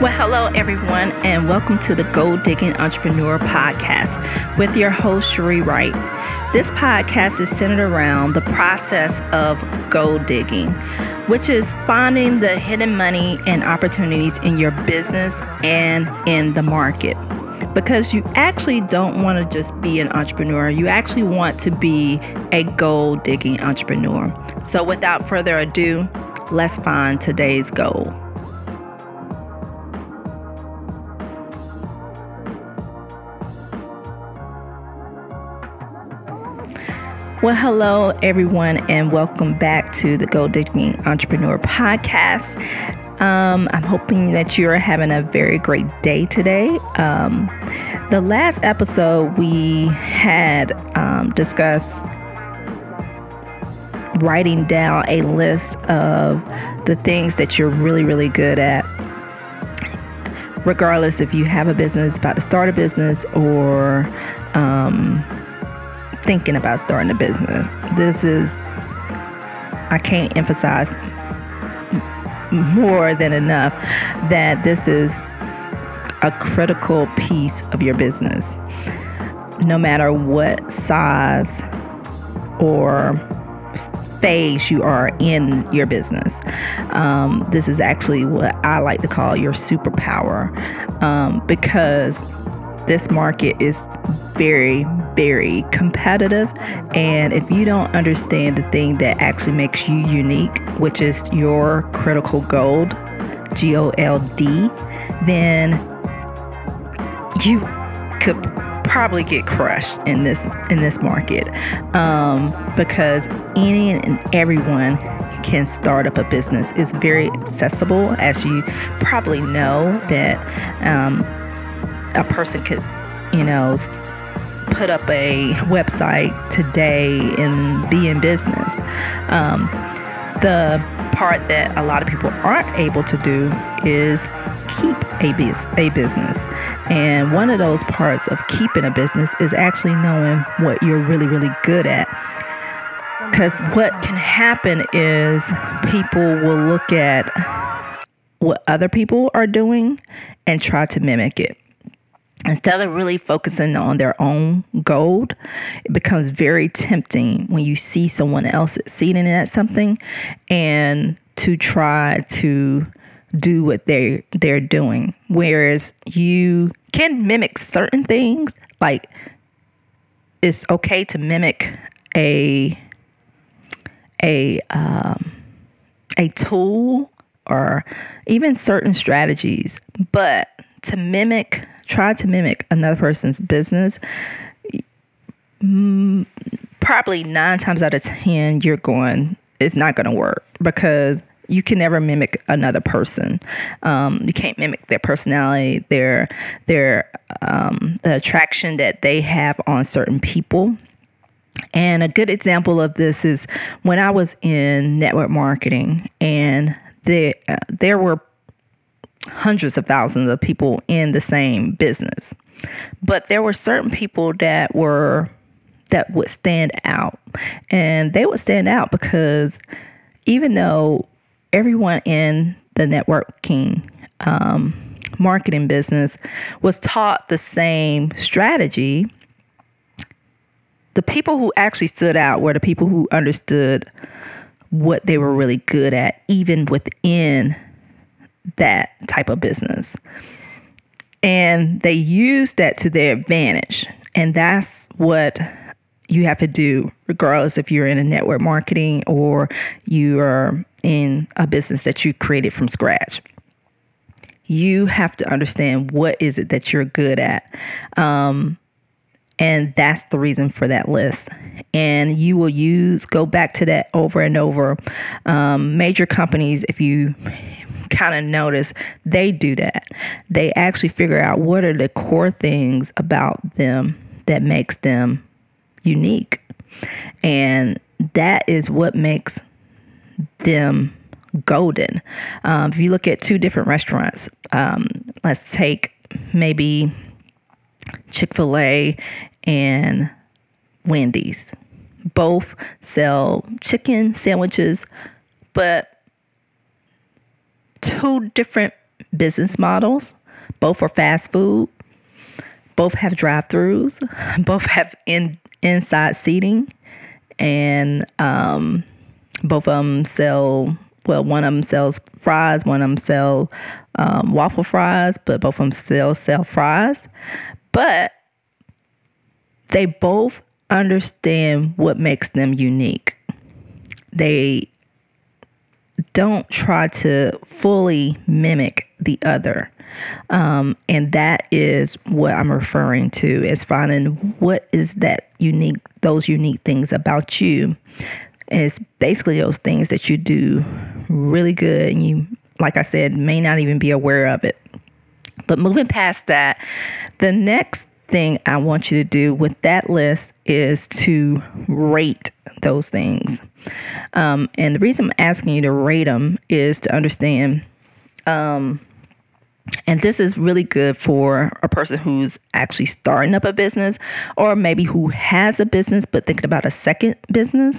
Well, hello everyone, and welcome to the Gold Digging Entrepreneur podcast with your host, Sheree Wright. This podcast is centered around the process of gold digging, which is finding the hidden money and opportunities in your business and in the market. Because you actually don't want to just be an entrepreneur, you actually want to be a gold digging entrepreneur. So without further ado, let's find today's gold. Well, hello everyone, and welcome back to the Gold Digging Entrepreneur podcast. I'm hoping that you're having a very great day today. The last episode we had discussed writing down a list of the things that you're really, really good at. Regardless if you have a business, about to start a business, or thinking about starting a business. I can't emphasize more than enough that this is a critical piece of your business. No matter what size or phase you are in your business, this is actually what I like to call your superpower, because this market is very, very competitive, and if you don't understand the thing that actually makes you unique, which is your critical gold, G-O-L-D, then you could probably get crushed in this market, because any and everyone can start up a business. It's very accessible, as you probably know that a person could, put up a website today and be in business. The part that a lot of people aren't able to do is keep a business. And one of those parts of keeping a business is actually knowing what you're really, really good at. Because what can happen is people will look at what other people are doing and try to mimic it. Instead of really focusing on their own gold, it becomes very tempting when you see someone else succeeding at something and to try to do what they're doing. Whereas you can mimic certain things, like it's okay to mimic a tool or even certain strategies, but try to mimic another person's business, probably 9 times out of 10, it's not going to work, because you can never mimic another person. You can't mimic their personality, their the attraction that they have on certain people. And a good example of this is when I was in network marketing, and there were hundreds of thousands of people in the same business. But there were certain people that would stand out. And they would stand out because even though everyone in the networking marketing business was taught the same strategy, the people who actually stood out were the people who understood what they were really good at, even within that type of business. And they use that to their advantage. And that's what you have to do, regardless if you're in a network marketing or you are in a business that you created from scratch. You have to understand what is it that you're good at. And that's the reason for that list. And you will go back to that over and over. Major companies, if you kind of notice, they do that. They actually figure out what are the core things about them that makes them unique. And that is what makes them golden. If you look at two different restaurants, let's take maybe Chick-fil-A and Wendy's. Both sell chicken sandwiches, but two different business models. Both are fast food. Both have drive-thrus. Both have inside seating. And both of them sell, well, one of them sells fries, one of them sells waffle fries, but both of them still sell fries. But they both understand what makes them unique. They don't try to fully mimic the other. And that is what I'm referring to, is finding what is that unique, those unique things about you. And it's basically those things that you do really good, and you, like I said, may not even be aware of it. But moving past that, the next thing I want you to do with that list is to rate those things. And the reason I'm asking you to rate them is to understand, and this is really good for a person who's actually starting up a business, or maybe who has a business but thinking about a second business,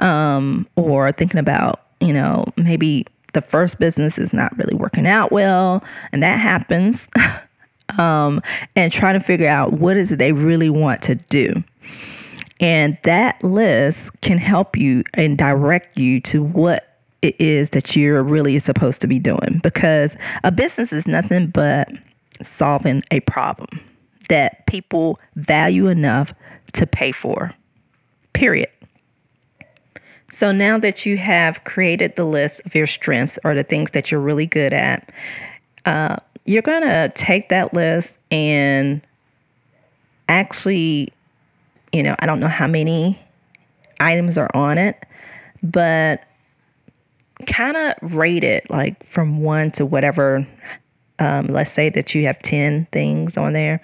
or thinking about, you know, maybe the first business is not really working out well, and that happens, and trying to figure out what is it they really want to do. And that list can help you and direct you to what it is that you're really supposed to be doing, because a business is nothing but solving a problem that people value enough to pay for, period. So now that you have created the list of your strengths, or the things that you're really good at, you're going to take that list and actually, you know, I don't know how many items are on it, but kind of rate it like from one to whatever. Let's say that you have 10 things on there.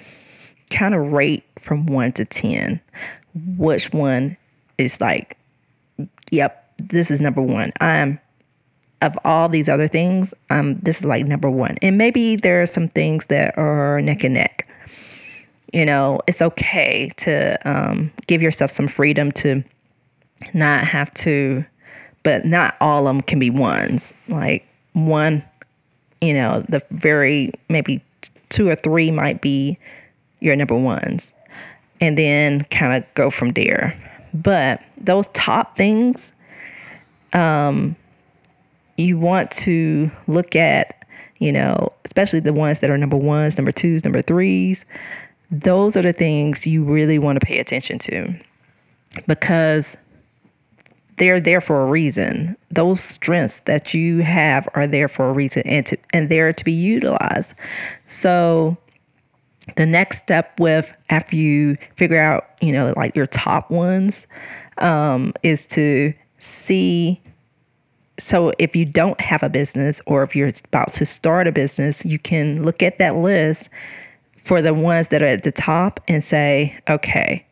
Kind of rate from 1 to 10. Which one is like, yep, this is number one. Of all these other things, this is like number one. And maybe there are some things that are neck and neck. You know, it's okay to give yourself some freedom to not have to, but not all of them can be ones. Like one, you know, the very, maybe 2 or 3 might be your number ones. And then kind of go from there. But those top things, you want to look at, you know, especially the ones that are number ones, number twos, number threes. Those are the things you really want to pay attention to, because they're there for a reason. Those strengths that you have are there for a reason, and they're to be utilized. So the next step, with after you figure out, you know, like your top ones, is to see. So if you don't have a business, or if you're about to start a business, you can look at that list for the ones that are at the top and say, okay,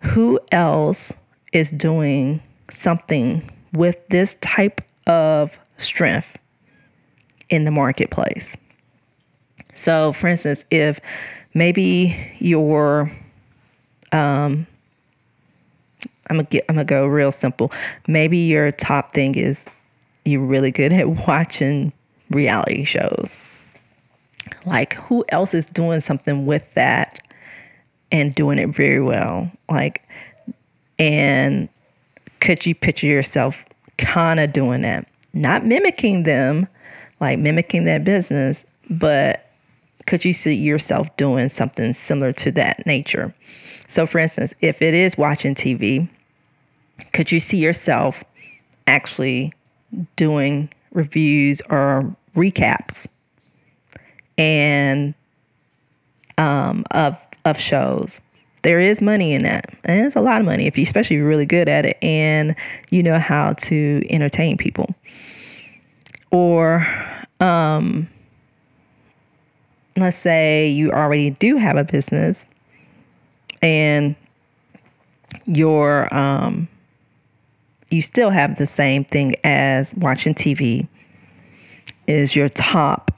who else is doing something with this type of strength in the marketplace? So for instance, if maybe your, I'm gonna go real simple. Maybe your top thing is you're really good at watching reality shows. Like, who else is doing something with that and doing it very well? Like, and could you picture yourself kind of doing that? Not mimicking them, like mimicking that business, but could you see yourself doing something similar to that nature? So for instance, if it is watching TV, could you see yourself actually doing reviews or recaps and of shows? There is money in that, and it's a lot of money if you, especially if you're really good at it and you know how to entertain people. Or let's say you already do have a business, and your you still have the same thing as watching TV is your top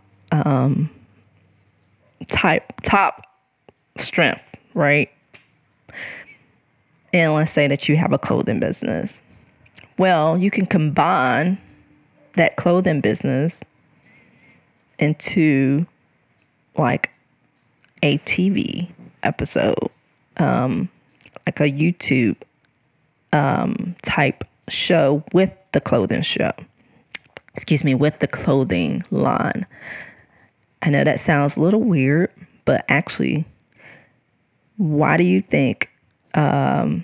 top strength, right? And let's say that you have a clothing business. Well, you can combine that clothing business into like a TV episode, like a YouTube type show with the clothing show. Excuse me, with the clothing line. I know that sounds a little weird, but actually, why do you think there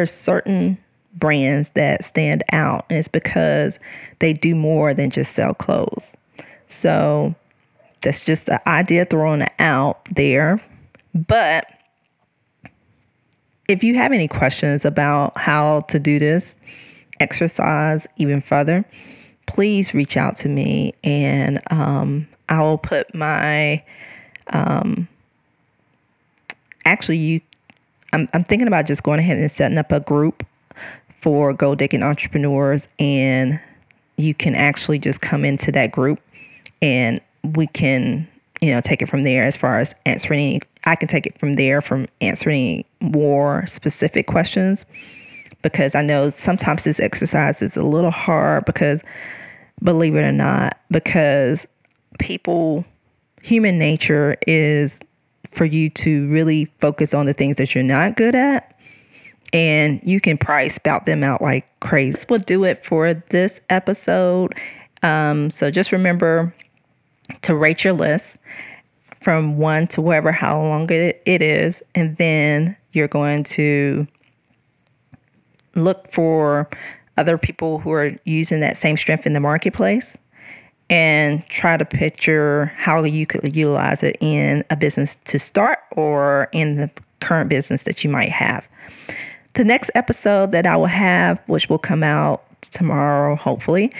are certain brands that stand out? And it's because they do more than just sell clothes. So that's just the idea thrown out there. But if you have any questions about how to do this exercise even further, please reach out to me, and I will put my I'm thinking about just going ahead and setting up a group for Gold Digging Entrepreneurs, and you can actually just come into that group, and we can, you know, take it from there as far as answering any, I can take it from there from answering more specific questions, because I know sometimes this exercise is a little hard because, believe it or not, because people, human nature is for you to really focus on the things that you're not good at, and you can probably spout them out like crazy. We'll do it for this episode. So just remember to rate your list from 1 to wherever, how long it is, and then you're going to look for other people who are using that same strength in the marketplace and try to picture how you could utilize it in a business to start or in the current business that you might have. The next episode that I will have, which will come out tomorrow, hopefully,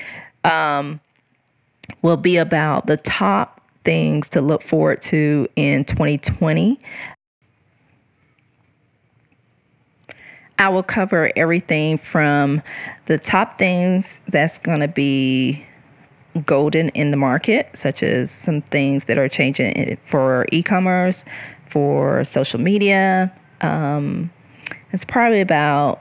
will be about the top things to look forward to in 2020. I will cover everything from the top things that's going to be golden in the market, such as some things that are changing for e-commerce, for social media. It's probably about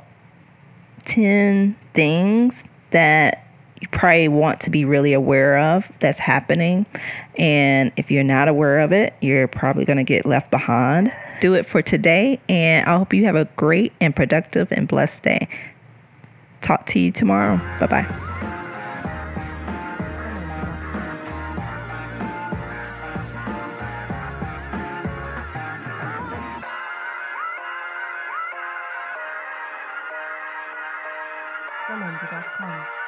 10 things that you probably want to be really aware of that's happening. And if you're not aware of it, you're probably going to get left behind. Do it for today, and I hope you have a great and productive and blessed day. Talk to you tomorrow. Bye-bye. Woman.com